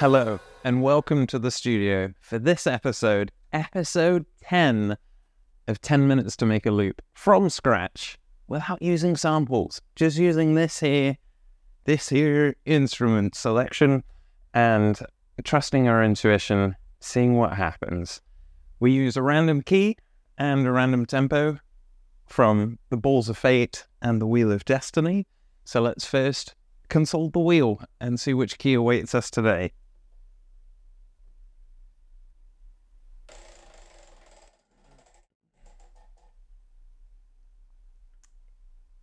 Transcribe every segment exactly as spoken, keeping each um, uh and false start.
Hello, and welcome to the studio for this episode, episode ten of ten minutes to Make a Loop from scratch without using samples, just using this here, this here instrument selection and trusting our intuition, seeing what happens. We use a random key and a random tempo from the Balls of Fate and the Wheel of Destiny. So let's first consult the wheel and see which key awaits us today.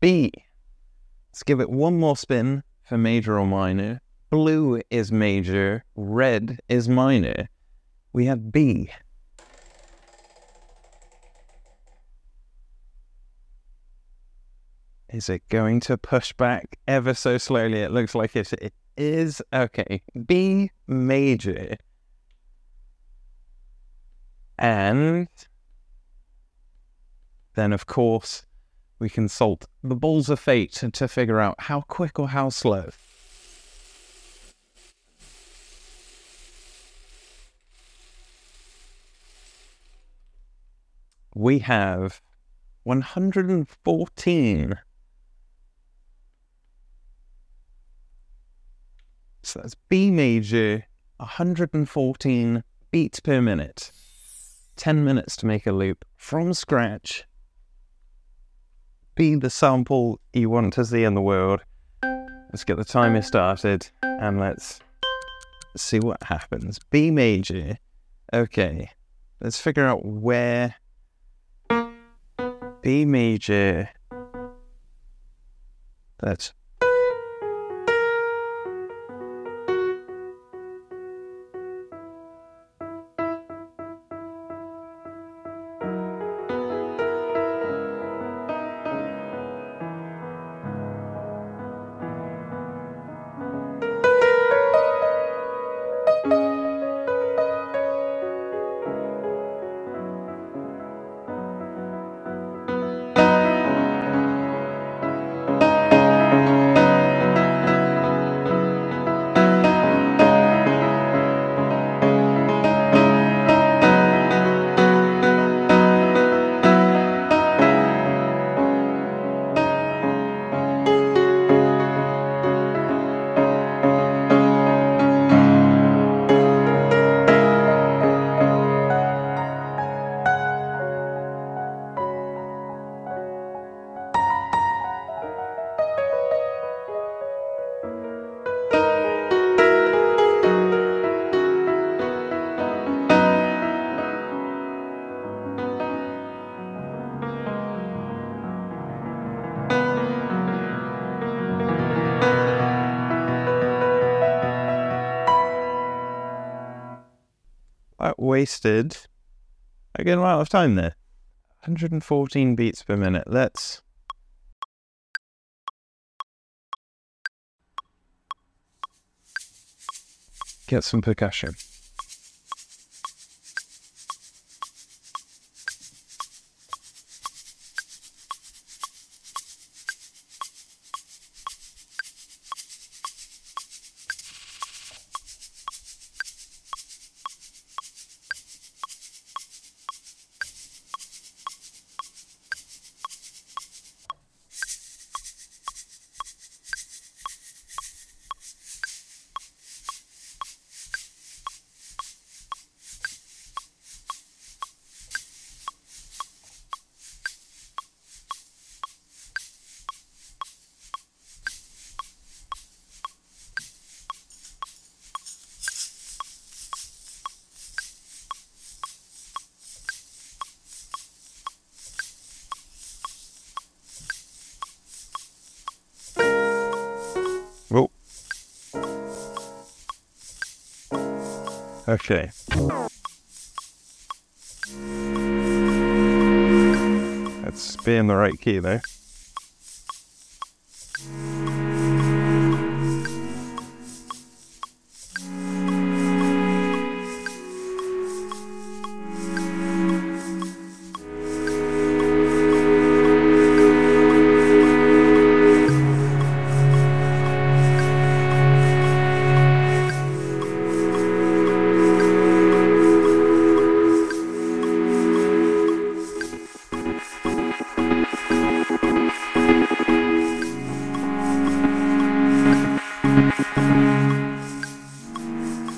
B. Let's give it one more spin for major or minor. Blue is major, red is minor. We have B. Is it going to push back ever so slowly? It looks like it, it is. Okay, B major. And then, of course, we consult the Balls of Fate to figure out how quick or how slow. We have one hundred fourteen. So that's B major, one hundred fourteen beats per minute. ten minutes to make a loop from scratch. Be the sample you want to see in the world. Let's get the timer started and let's see what happens. B major. Okay, let's figure out where B major. That's wasted a good amount of time there. one hundred fourteen beats per minute. Let's get some percussion. Okay. Let's be in the right key though.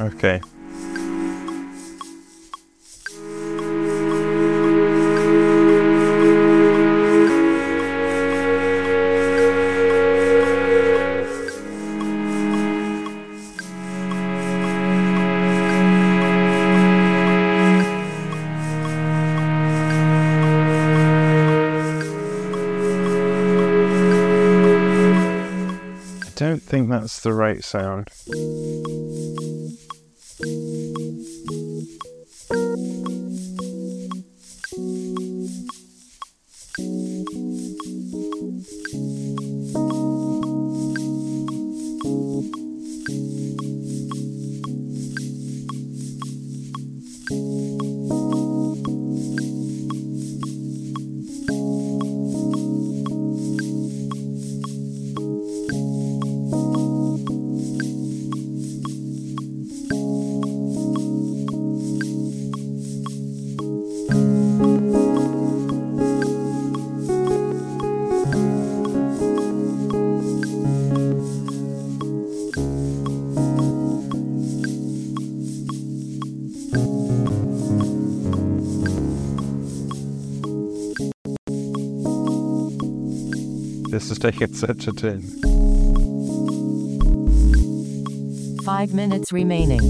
Okay. I don't think that's the right sound. This is taking such a turn. Five minutes remaining.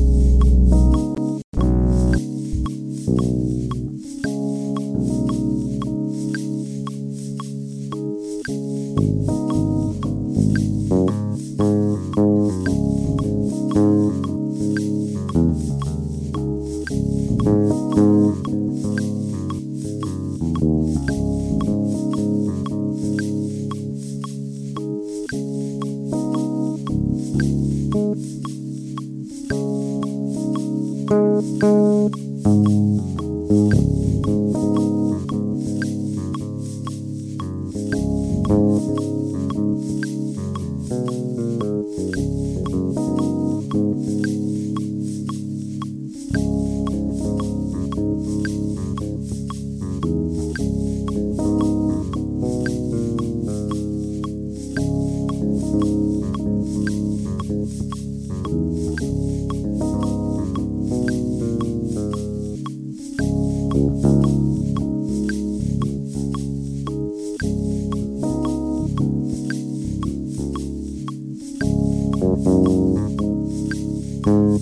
Thank you.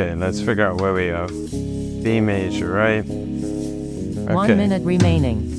Okay, let's figure out where we are. B major, right? Okay. One minute remaining.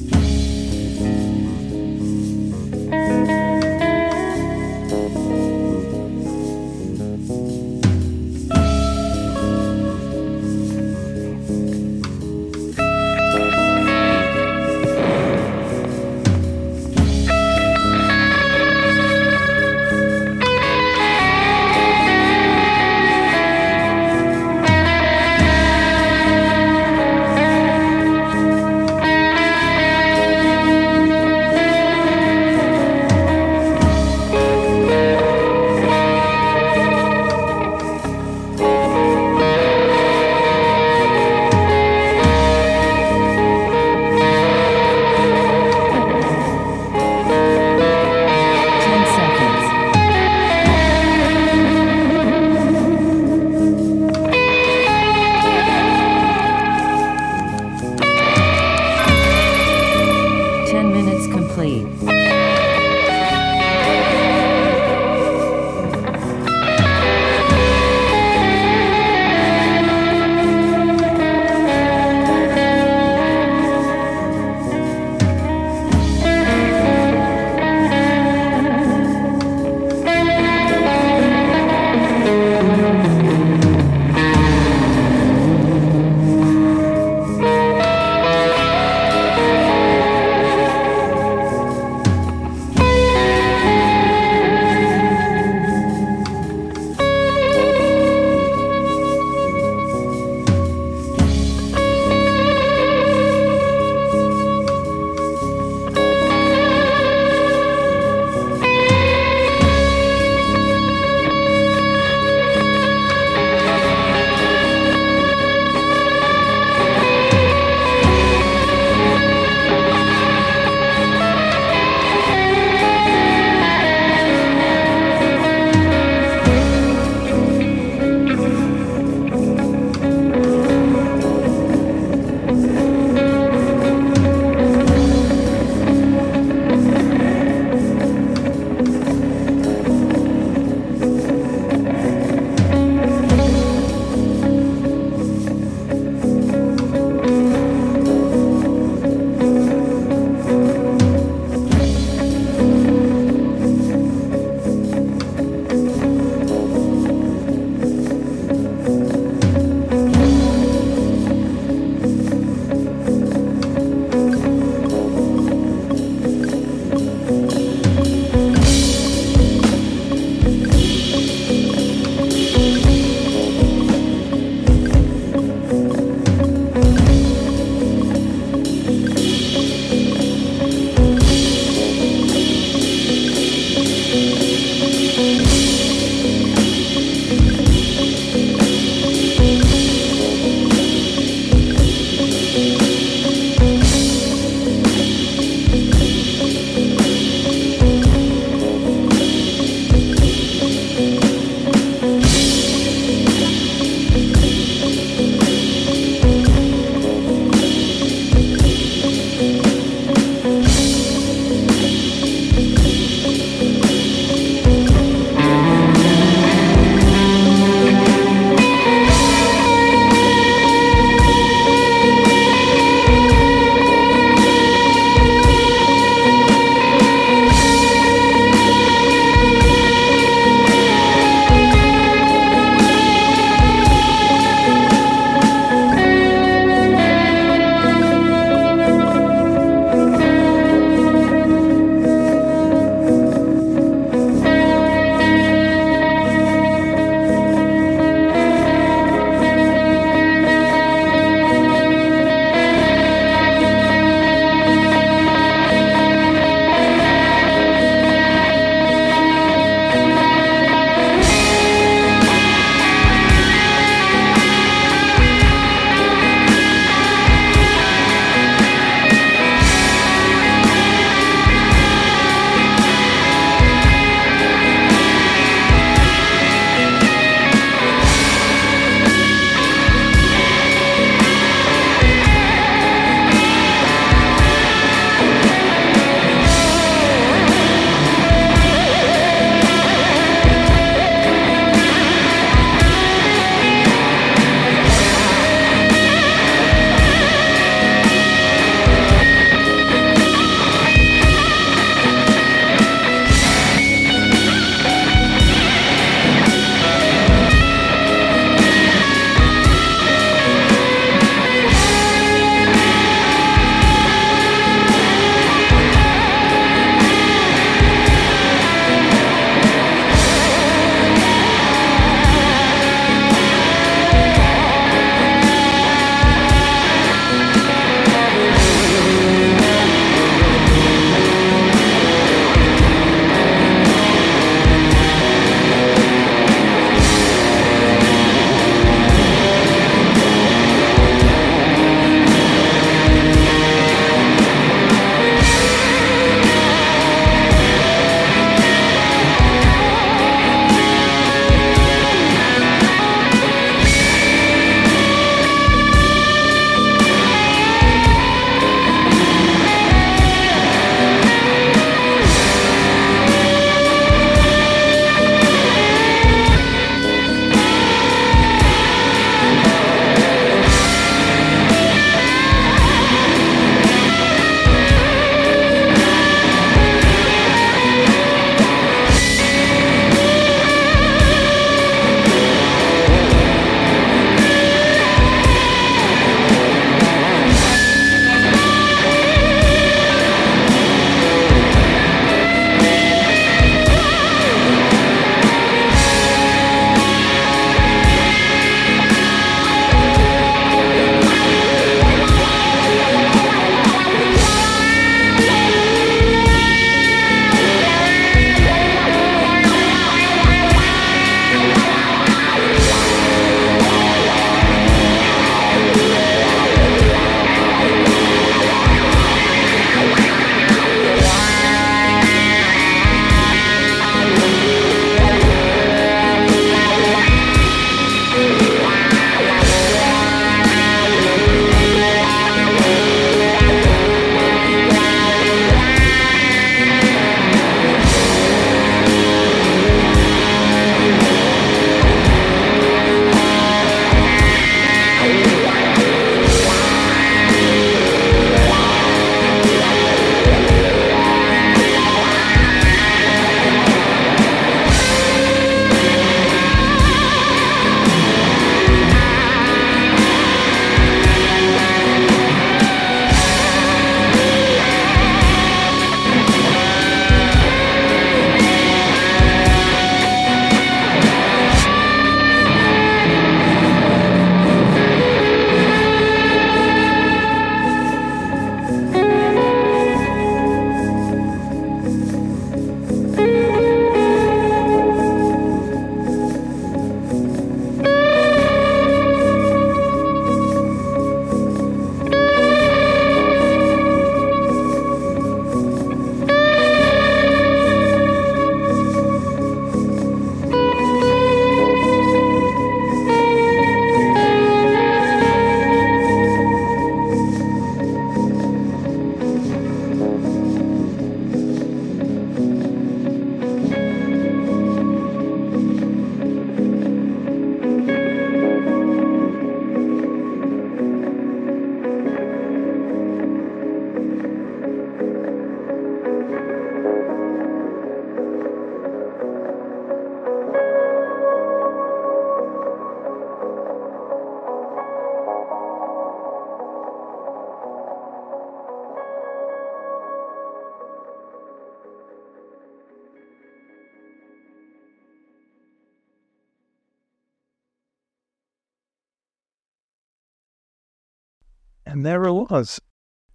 And there it was.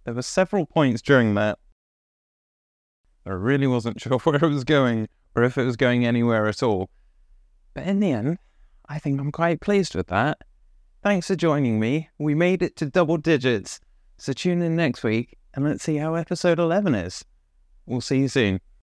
There were several points during that I really wasn't sure where it was going or if it was going anywhere at all. But in the end, I think I'm quite pleased with that. Thanks for joining me. We made it to double digits. So tune in next week and let's see how episode eleven is. We'll see you soon.